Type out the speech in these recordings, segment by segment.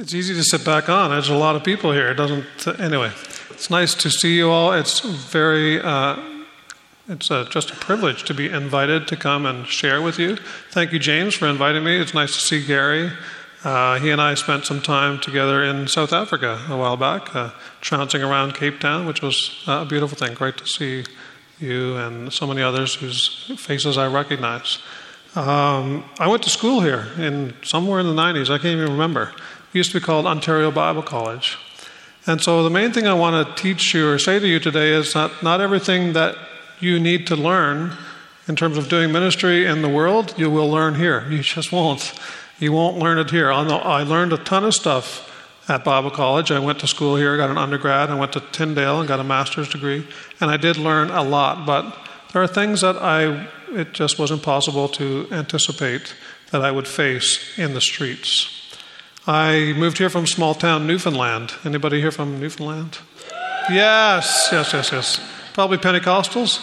It's easy to sit back on. There's a lot of people here. It doesn't. Anyway, it's nice to see you all. It's very. It's just a privilege to be invited to come and share with you. Thank you, James, for inviting me. It's nice to see Gary. He and I spent some time together in South Africa a while back, trouncing around Cape Town, which was a beautiful thing. Great to see you and so many others whose faces I recognize. I went to school here somewhere in the 90s. I can't even remember. It used to be called Ontario Bible College. And so the main thing I want to teach you or say to you today is that not everything that you need to learn in terms of doing ministry in the world, you will learn here. You just won't. You won't learn it here. I learned a ton of stuff at Bible College. I went to school here, got an undergrad. I went to Tyndale and got a master's degree. And I did learn a lot, but there are things that it just wasn't possible to anticipate that I would face in the streets. I moved here from small town Newfoundland. Anybody here from Newfoundland? Yes. Probably Pentecostals?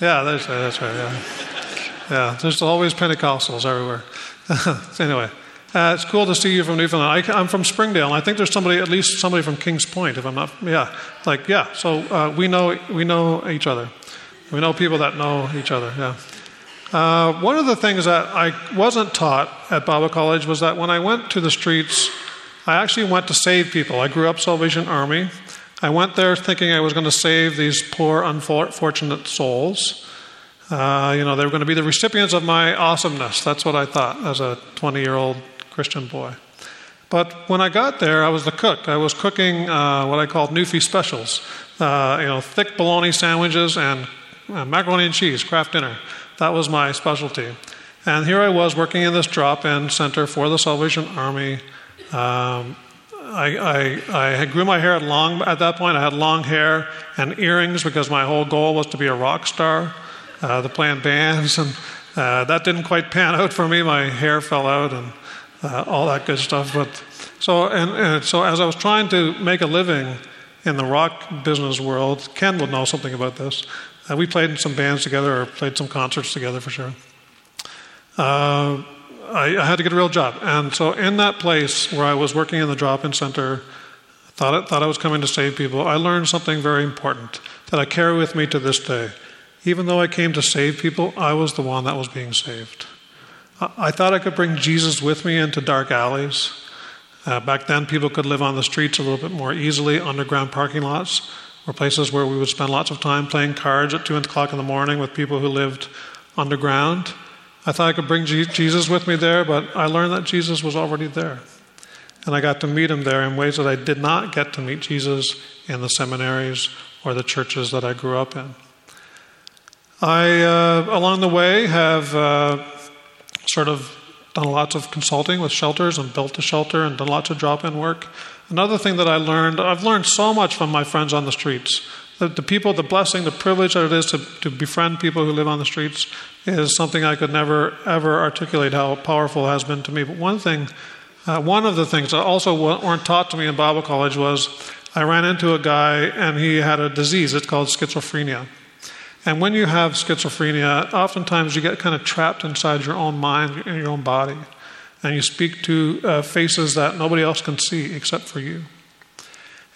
Yeah, that's right, yeah. Yeah, there's always Pentecostals everywhere. Anyway, it's cool to see you from Newfoundland. I'm from Springdale, and I think there's at least somebody from Kings Point, if I'm not, So we know each other. We know people that know each other, yeah. One of the things that I wasn't taught at Bible College was that when I went to the streets, I actually went to save people. I grew up Salvation Army. I went there thinking I was going to save these poor, unfortunate souls. They were going to be the recipients of my awesomeness. That's what I thought as a 20-year-old Christian boy. But when I got there, I was the cook. I was cooking what I called Newfie specials, thick bologna sandwiches and macaroni and cheese, Kraft dinner. That was my specialty. And here I was working in this drop-in center for the Salvation Army. I grew my hair long at that point. I had long hair and earrings because my whole goal was to be a rock star, to play in bands, and that didn't quite pan out for me. My hair fell out and all that good stuff. But so as I was trying to make a living in the rock business world, Ken would know something about this. We played in some bands together or played some concerts together for sure. I had to get a real job. And so in that place where I was working in the drop-in center, thought I was coming to save people, I learned something very important that I carry with me to this day. Even though I came to save people, I was the one that was being saved. I thought I could bring Jesus with me into dark alleys. Back then, people could live on the streets a little bit more easily, underground parking lots were places where we would spend lots of time playing cards at 2 o'clock in the morning with people who lived underground. I thought I could bring Jesus with me there, but I learned that Jesus was already there. And I got to meet him there in ways that I did not get to meet Jesus in the seminaries or the churches that I grew up in. I, along the way, have sort of done lots of consulting with shelters and built a shelter and done lots of drop-in work. Another thing that I've learned so much from my friends on the streets. The people, the blessing, the privilege that it is to befriend people who live on the streets is something I could never, ever articulate how powerful it has been to me. But one of the things that also weren't taught to me in Bible college was I ran into a guy and he had a disease. It's called schizophrenia. And when you have schizophrenia, oftentimes you get kind of trapped inside your own mind and your own body. And you speak to faces that nobody else can see except for you.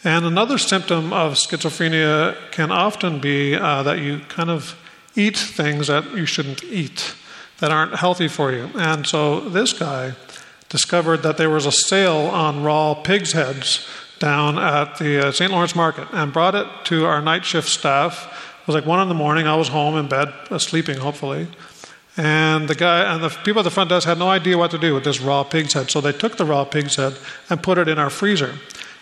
And another symptom of schizophrenia can often be that you kind of eat things that you shouldn't eat, that aren't healthy for you. And so this guy discovered that there was a sale on raw pig's heads down at the St. Lawrence Market and brought it to our night shift staff. It was like 1 a.m. I was home in bed, sleeping hopefully. And the guy and the people at the front desk had no idea what to do with this raw pig's head. So they took the raw pig's head and put it in our freezer.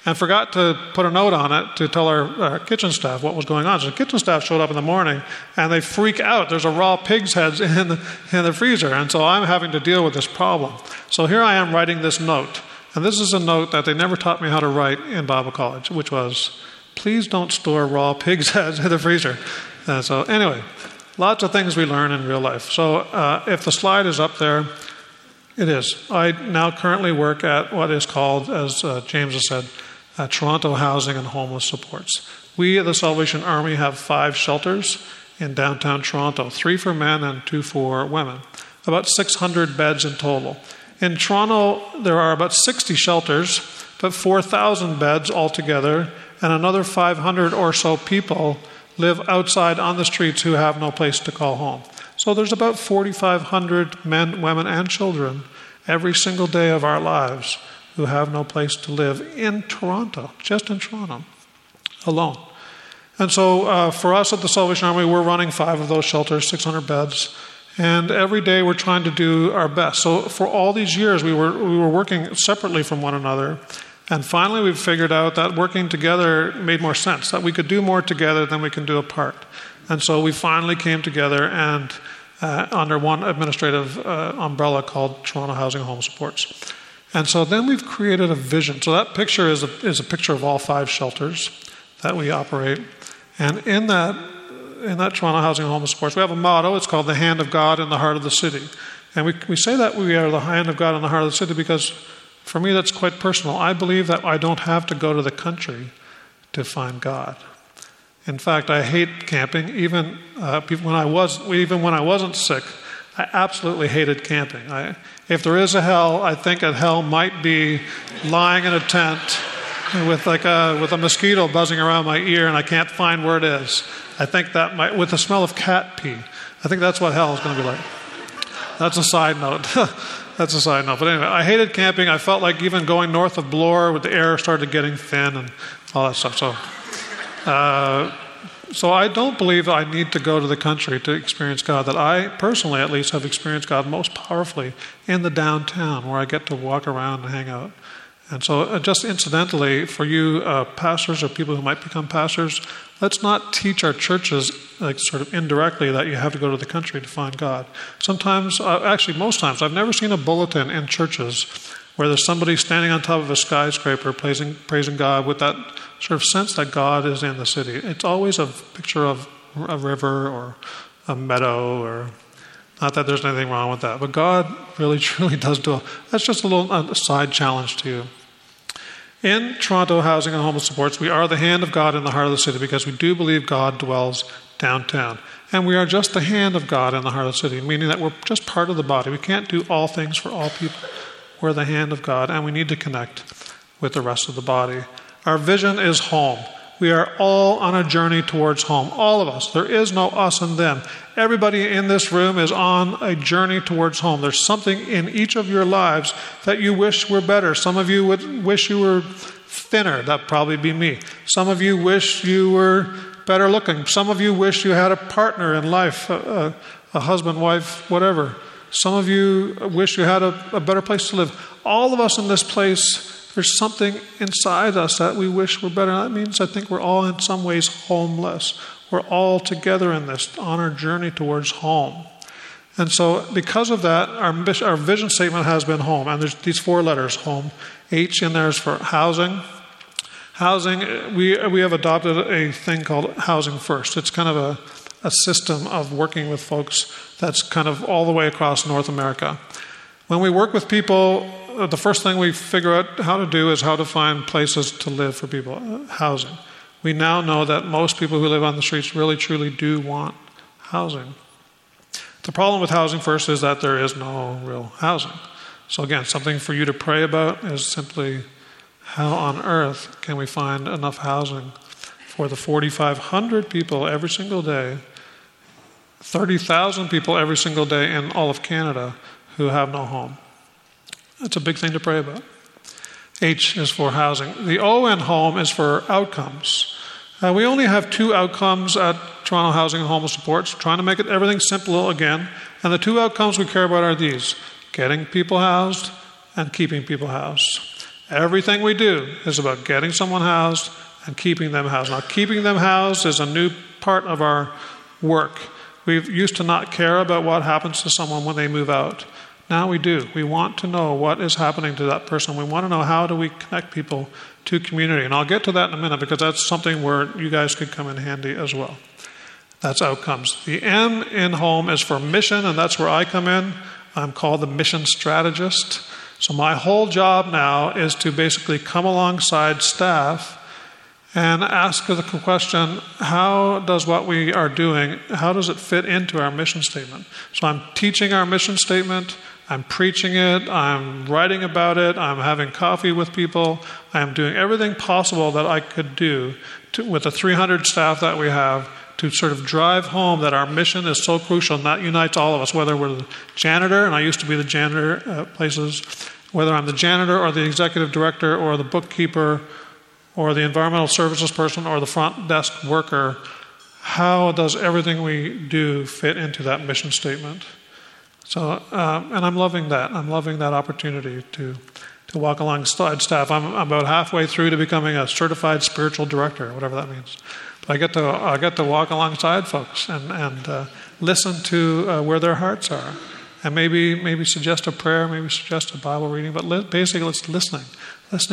And forgot to put a note on it to tell our kitchen staff what was going on. So the kitchen staff showed up in the morning, and they freak out. There's a raw pig's head in the freezer, and so I'm having to deal with this problem. So here I am writing this note, and this is a note that they never taught me how to write in Bible college, which was, please don't store raw pig's heads in the freezer. And so anyway, lots of things we learn in real life. So if the slide is up there, it is. I now currently work at what is called, as James has said, Toronto Housing and Homeless Supports. We at the Salvation Army have 5 shelters in downtown Toronto, 3 for men and 2 for women, about 600 beds in total. In Toronto, there are about 60 shelters. but 4,000 beds altogether, and another 500 or so people live outside on the streets who have no place to call home. So there's about 4,500 men, women, and children every single day of our lives who have no place to live in Toronto, just in Toronto alone. And so for us at the Salvation Army, we're running 5 of those shelters, 600 beds, and every day we're trying to do our best. So for all these years, we were working separately from one another, and finally we figured out that working together made more sense, that we could do more together than we can do apart. And so we finally came together and under one administrative umbrella called Toronto Housing and Homeless Supports. And so then we've created a vision. So that picture is a picture of all 5 shelters that we operate. And in that Toronto Housing and Homeless Supports, we have a motto. It's called the hand of God in the heart of the city. And we say that we are the hand of God in the heart of the city because for me that's quite personal. I believe that I don't have to go to the country to find God. In fact, I hate camping. Even when I wasn't sick, I absolutely hated camping. If there is a hell, I think a hell might be lying in a tent with a mosquito buzzing around my ear, and I can't find where it is. I think that might, with the smell of cat pee, I think that's what hell is going to be like. That's a side note. That's a side note. But anyway, I hated camping. I felt like even going north of Bloor, with the air started getting thin and all that stuff. So I don't believe I need to go to the country to experience God, that I personally at least have experienced God most powerfully in the downtown where I get to walk around and hang out. And so just incidentally, for you pastors or people who might become pastors, let's not teach our churches like sort of indirectly that you have to go to the country to find God. Sometimes, actually most times, I've never seen a bulletin in churches where there's somebody standing on top of a skyscraper praising God with that sort of sense that God is in the city. It's always a picture of a river or a meadow, or not that there's anything wrong with that, but God really truly does that's just a little side challenge to you. In Toronto Housing and Homeless Supports, we are the hand of God in the heart of the city because we do believe God dwells downtown. And we are just the hand of God in the heart of the city, meaning that we're just part of the body. We can't do all things for all people. We're the hand of God, and we need to connect with the rest of the body. Our vision is home. We are all on a journey towards home. All of us. There is no us and them. Everybody in this room is on a journey towards home. There's something in each of your lives that you wish were better. Some of you would wish you were thinner. That'd probably be me. Some of you wish you were better looking. Some of you wish you had a partner in life, a husband, wife, whatever. Some of you wish you had a better place to live. All of us in this place, there's something inside us that we wish were better. That means I think we're all in some ways homeless. We're all together in this, on our journey towards home. And so because of that, our vision statement has been home. And there's these 4 letters, home. H in there is for housing. Housing, we have adopted a thing called Housing First. It's kind of a system of working with folks that's kind of all the way across North America. When we work with people, the first thing we figure out how to do is how to find places to live for people, housing. We now know that most people who live on the streets really truly do want housing. The problem with Housing First is that there is no real housing. So again, something for you to pray about is simply how on earth can we find enough housing for the 4,500 people every single day, 30,000 people every single day in all of Canada who have no home. That's a big thing to pray about. H is for housing. The O in home is for outcomes. We only have 2 outcomes at Toronto Housing and Homeless Supports, trying to make everything simple again. And the 2 outcomes we care about are these: getting people housed and keeping people housed. Everything we do is about getting someone housed and keeping them housed. Now, keeping them housed is a new part of our work. We used to not care about what happens to someone when they move out. Now we do. We want to know what is happening to that person. We want to know how do we connect people to community. And I'll get to that in a minute because that's something where you guys could come in handy as well. That's outcomes. The M in home is for mission, and that's where I come in. I'm called the mission strategist. So my whole job now is to basically come alongside staff and ask the question, how does what we are doing, how does it fit into our mission statement? So I'm teaching our mission statement. I'm preaching it, I'm writing about it, I'm having coffee with people, I'm doing everything possible that I could do with the 300 staff that we have to sort of drive home that our mission is so crucial, and that unites all of us, whether we're the janitor, and I used to be the janitor at places, whether I'm the janitor or the executive director or the bookkeeper or the environmental services person or the front desk worker, how does everything we do fit into that mission statement? So, and I'm loving that. I'm loving that opportunity to walk alongside staff. I'm about halfway through to becoming a certified spiritual director, whatever that means. But I get to walk alongside folks and listen to where their hearts are, and maybe suggest a prayer, maybe suggest a Bible reading. But basically, it's listening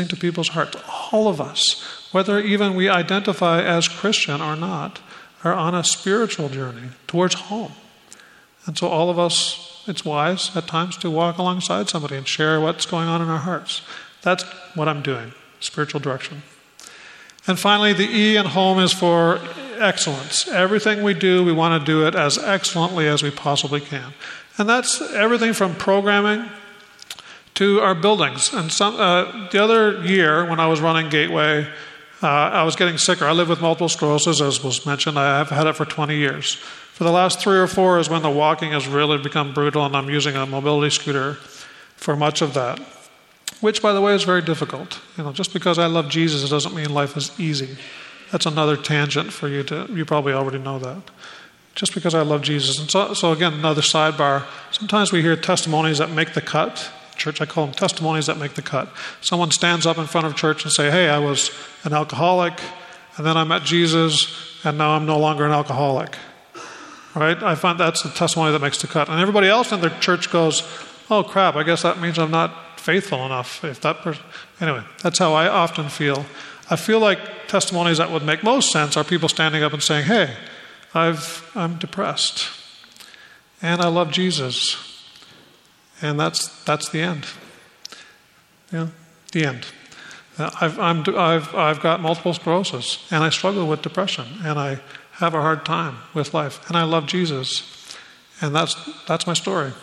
to people's hearts. All of us, whether even we identify as Christian or not, are on a spiritual journey towards home, and so all of us. It's wise at times to walk alongside somebody and share what's going on in our hearts. That's what I'm doing, spiritual direction. And finally, the E in home is for excellence. Everything we do, we want to do it as excellently as we possibly can. And that's everything from programming to our buildings. And the other year when I was running Gateway, I was getting sicker. I live with multiple sclerosis, as was mentioned. I have had it for 20 years. For the last 3 or 4 is when the walking has really become brutal, and I'm using a mobility scooter for much of that, which, by the way, is very difficult. You know, just because I love Jesus, it doesn't mean life is easy. That's another tangent for you to. You probably already know that. Just because I love Jesus, and so again, another sidebar. Sometimes we hear testimonies that make the cut. Church, I call them testimonies that make the cut. Someone stands up in front of church and say, hey, I was an alcoholic, and then I met Jesus, and now I'm no longer an alcoholic. Right? I find that's the testimony that makes the cut. And everybody else in the church goes, oh, crap, I guess that means I'm not faithful enough. If that person, anyway, that's how I often feel. I feel like testimonies that would make most sense are people standing up and saying, hey, I'm depressed, and I love Jesus. And that's the end. Yeah, the end. I've got multiple sclerosis, and I struggle with depression, and I have a hard time with life, and I love Jesus, and that's my story.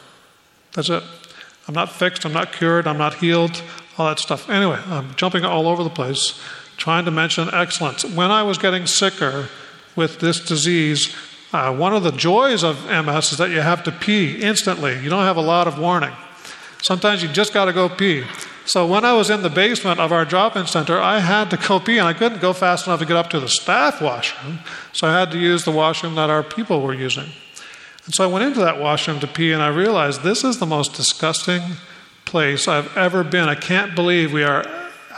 That's it. I'm not fixed. I'm not cured. I'm not healed. All that stuff. Anyway, I'm jumping all over the place, trying to mention excellence. When I was getting sicker with this disease. One of the joys of MS is that you have to pee instantly. You don't have a lot of warning. Sometimes you just got to go pee. So when I was in the basement of our drop-in center, I had to go pee, and I couldn't go fast enough to get up to the staff washroom, so I had to use the washroom that our people were using. And so I went into that washroom to pee, and I realized this is the most disgusting place I've ever been. I can't believe we are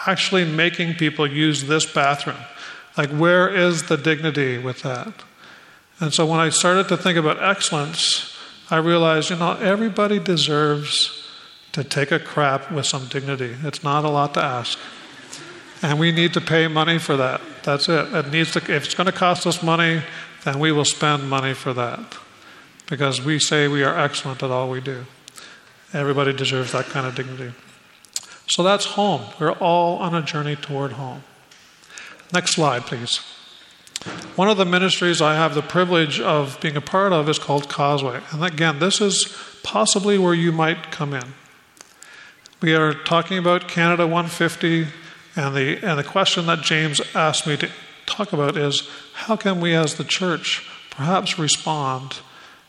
actually making people use this bathroom. Like, where is the dignity with that? And so when I started to think about excellence, I realized, everybody deserves to take a crap with some dignity. It's not a lot to ask. And we need to pay money for that. That's it. If it's going to cost us money, then we will spend money for that. Because we say we are excellent at all we do. Everybody deserves that kind of dignity. So that's home. We're all on a journey toward home. Next slide, please. One of the ministries I have the privilege of being a part of is called Causeway. And again, this is possibly where you might come in. We are talking about Canada 150, and the question that James asked me to talk about is, how can we as the church perhaps respond?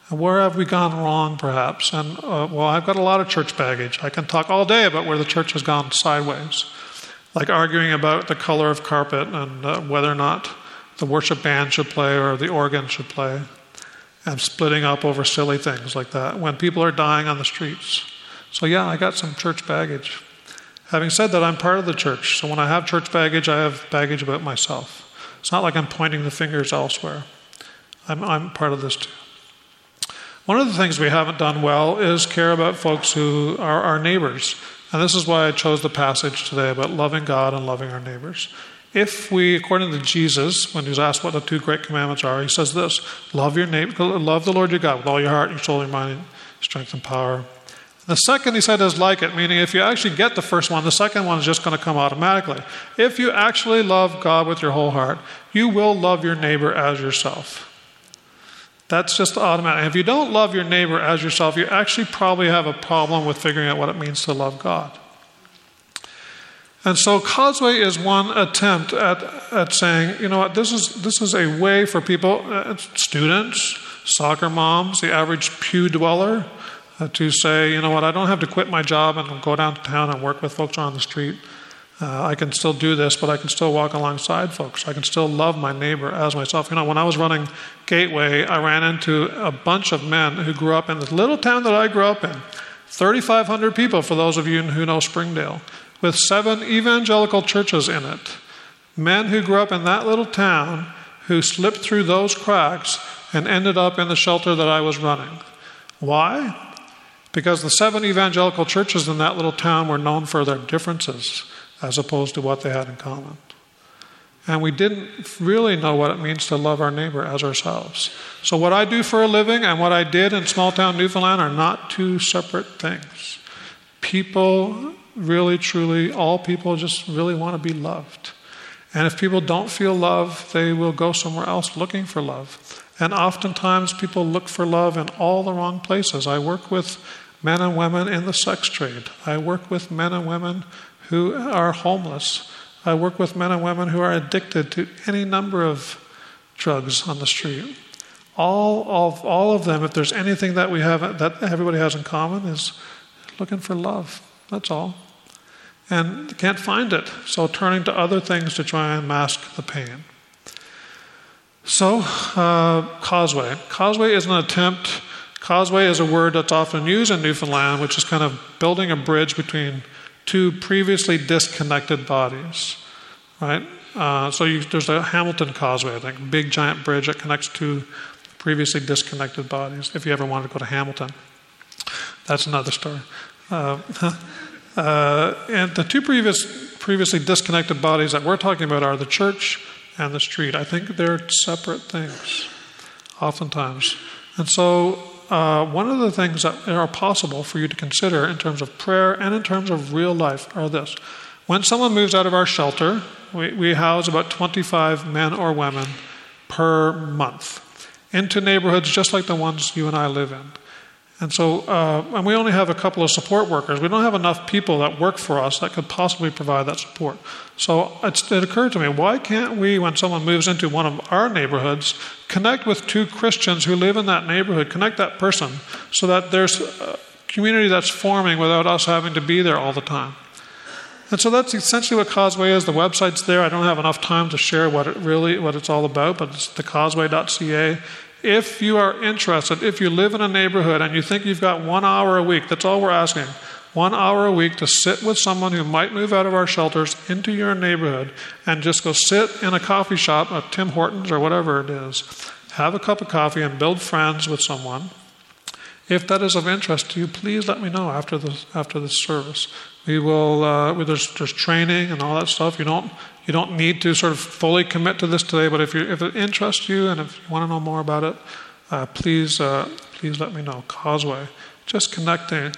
And where have we gone wrong perhaps? And I've got a lot of church baggage. I can talk all day about where the church has gone sideways, like arguing about the color of carpet and whether or not the worship band should play or the organ should play, and splitting up over silly things like that when people are dying on the streets. So yeah, I got some church baggage. Having said that, I'm part of the church. So when I have church baggage, I have baggage about myself. It's not like I'm pointing the fingers elsewhere. I'm part of this too. One of the things we haven't done well is care about folks who are our neighbors. And this is why I chose the passage today about loving God and loving our neighbors. If we, according to Jesus, when he was asked what the 2 great commandments are, he says this: love your neighbor, love the Lord your God with all your heart, your soul, your mind, strength, and power. The second, he said, is like it, meaning if you actually get the first one, the second one is just going to come automatically. If you actually love God with your whole heart, you will love your neighbor as yourself. That's just automatic. If you don't love your neighbor as yourself, you actually probably have a problem with figuring out what it means to love God. And so Causeway is one attempt at saying, you know what, this is a way for people, students, soccer moms, the average pew dweller, to say, you know what, I don't have to quit my job and go downtown and work with folks on the street. I can still do this, but I can still walk alongside folks. I can still love my neighbor as myself. You know, when I was running Gateway, I ran into a bunch of men who grew up in this little town that I grew up in. 3,500 people, for those of you who know Springdale, with 7 evangelical churches in it. Men who grew up in that little town who slipped through those cracks and ended up in the shelter that I was running. Why? Because the 7 evangelical churches in that little town were known for their differences as opposed to what they had in common. And we didn't really know what it means to love our neighbor as ourselves. So what I do for a living and what I did in small town Newfoundland are not two separate things. People really, truly, all people just really want to be loved. And if people don't feel love, they will go somewhere else looking for love. And oftentimes people look for love in all the wrong places. I work with men and women in the sex trade. I work with men and women who are homeless. I work with men and women who are addicted to any number of drugs on the street. All of them, if there's anything that we have that everybody has in common, is looking for love. That's all. And can't find it, so turning to other things to try and mask the pain. So, Causeway. Causeway is an attempt. Causeway is a word that's often used in Newfoundland, which is kind of building a bridge between two previously disconnected bodies, right? There's a Hamilton Causeway, I think, big giant bridge that connects two previously disconnected bodies. If you ever wanted to go to Hamilton, that's another story. And the two previously disconnected bodies that we're talking about are the church and the street. I think they're separate things, oftentimes. And so one of the things that are possible for you to consider in terms of prayer and in terms of real life are this. When someone moves out of our shelter, we house about 25 men or women per month into neighborhoods just like the ones you and I live in. And so, and we only have a couple of support workers. We don't have enough people that work for us that could possibly provide that support. So it occurred to me, why can't we, when someone moves into one of our neighborhoods, connect with two Christians who live in that neighborhood, connect that person so that there's a community that's forming without us having to be there all the time. And so that's essentially what Causeway is. The website's there. I don't have enough time to share what it's all about, but it's thecauseway.ca. If you are interested, if you live in a neighborhood and you think you've got 1 hour a week, that's all we're asking, 1 hour a week to sit with someone who might move out of our shelters into your neighborhood and just go sit in a coffee shop, a Tim Hortons or whatever it is, have a cup of coffee and build friends with someone. If that is of interest to you, please let me know after this service. We will. There's training and all that stuff. You don't need to sort of fully commit to this today. But if it interests you and if you want to know more about it, please let me know. Causeway, just connecting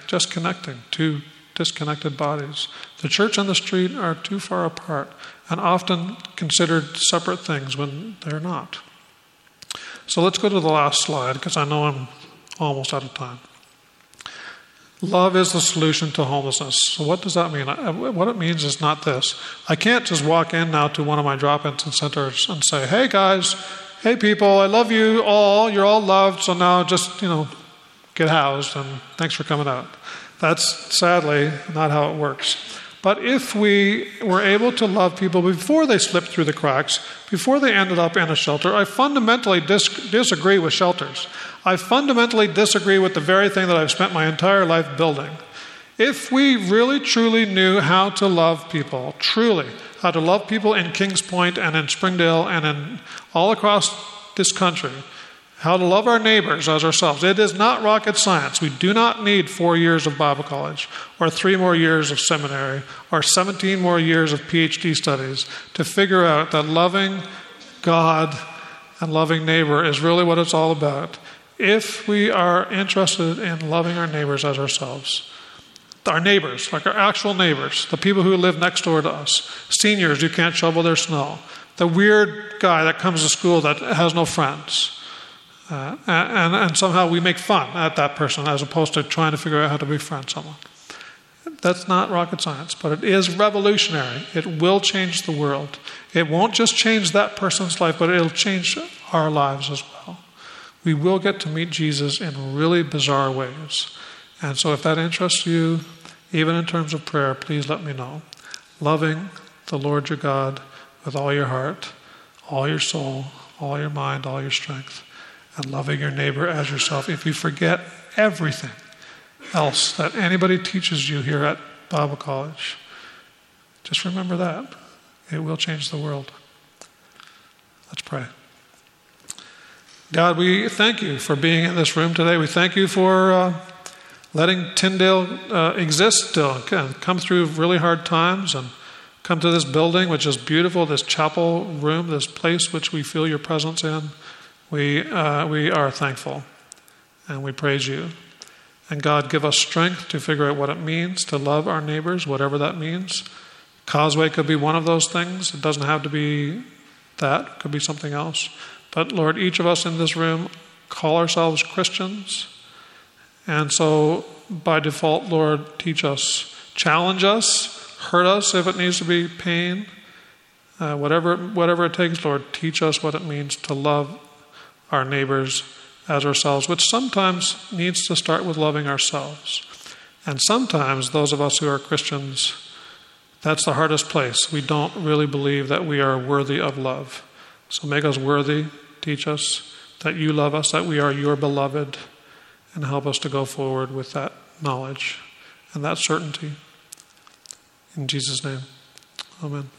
two disconnected bodies. The church and the street are too far apart and often considered separate things when they're not. So let's go to the last slide because I know I'm almost out of time. Love is the solution to homelessness. So what does that mean? What it means is not this. I can't just walk in now to one of my drop-in centers and say, hey guys, hey people, I love you all, you're all loved, so now just, get housed and thanks for coming out. That's sadly not how it works. But if we were able to love people before they slipped through the cracks, before they ended up in a shelter, I fundamentally disagree with shelters. I fundamentally disagree with the very thing that I've spent my entire life building. If we really, truly knew how to love people, truly, how to love people in Kings Point and in Springdale and in all across this country, how to love our neighbors as ourselves. It is not rocket science. We do not need 4 years of Bible college or 3 more years of seminary or 17 more years of PhD studies to figure out that loving God and loving neighbor is really what it's all about. If we are interested in loving our neighbors as ourselves, our neighbors, like our actual neighbors, the people who live next door to us, seniors who can't shovel their snow, the weird guy that comes to school that has no friends, And somehow we make fun at that person as opposed to trying to figure out how to befriend someone. That's not rocket science, but it is revolutionary. It will change the world. It won't just change that person's life, but it'll change our lives as well. We will get to meet Jesus in really bizarre ways. And so if that interests you, even in terms of prayer, please let me know. Loving the Lord your God with all your heart, all your soul, all your mind, all your strength, and loving your neighbor as yourself. If you forget everything else that anybody teaches you here at Bible College, just remember that. It will change the world. Let's pray. God, we thank you for being in this room today. We thank you for letting Tyndale exist still and come through really hard times and come to this building, which is beautiful, this chapel room, this place which we feel your presence in. We are thankful and we praise you. And God, give us strength to figure out what it means to love our neighbors, whatever that means. Causeway could be one of those things. It doesn't have to be that. It could be something else. But Lord, each of us in this room call ourselves Christians. And so by default, Lord, teach us, challenge us, hurt us if it needs to be, pain. Whatever it takes, Lord, teach us what it means to love our neighbors as ourselves, which sometimes needs to start with loving ourselves. And sometimes those of us who are Christians, that's the hardest place. We don't really believe that we are worthy of love. So make us worthy, teach us that you love us, that we are your beloved, and help us to go forward with that knowledge and that certainty. In Jesus' name, amen.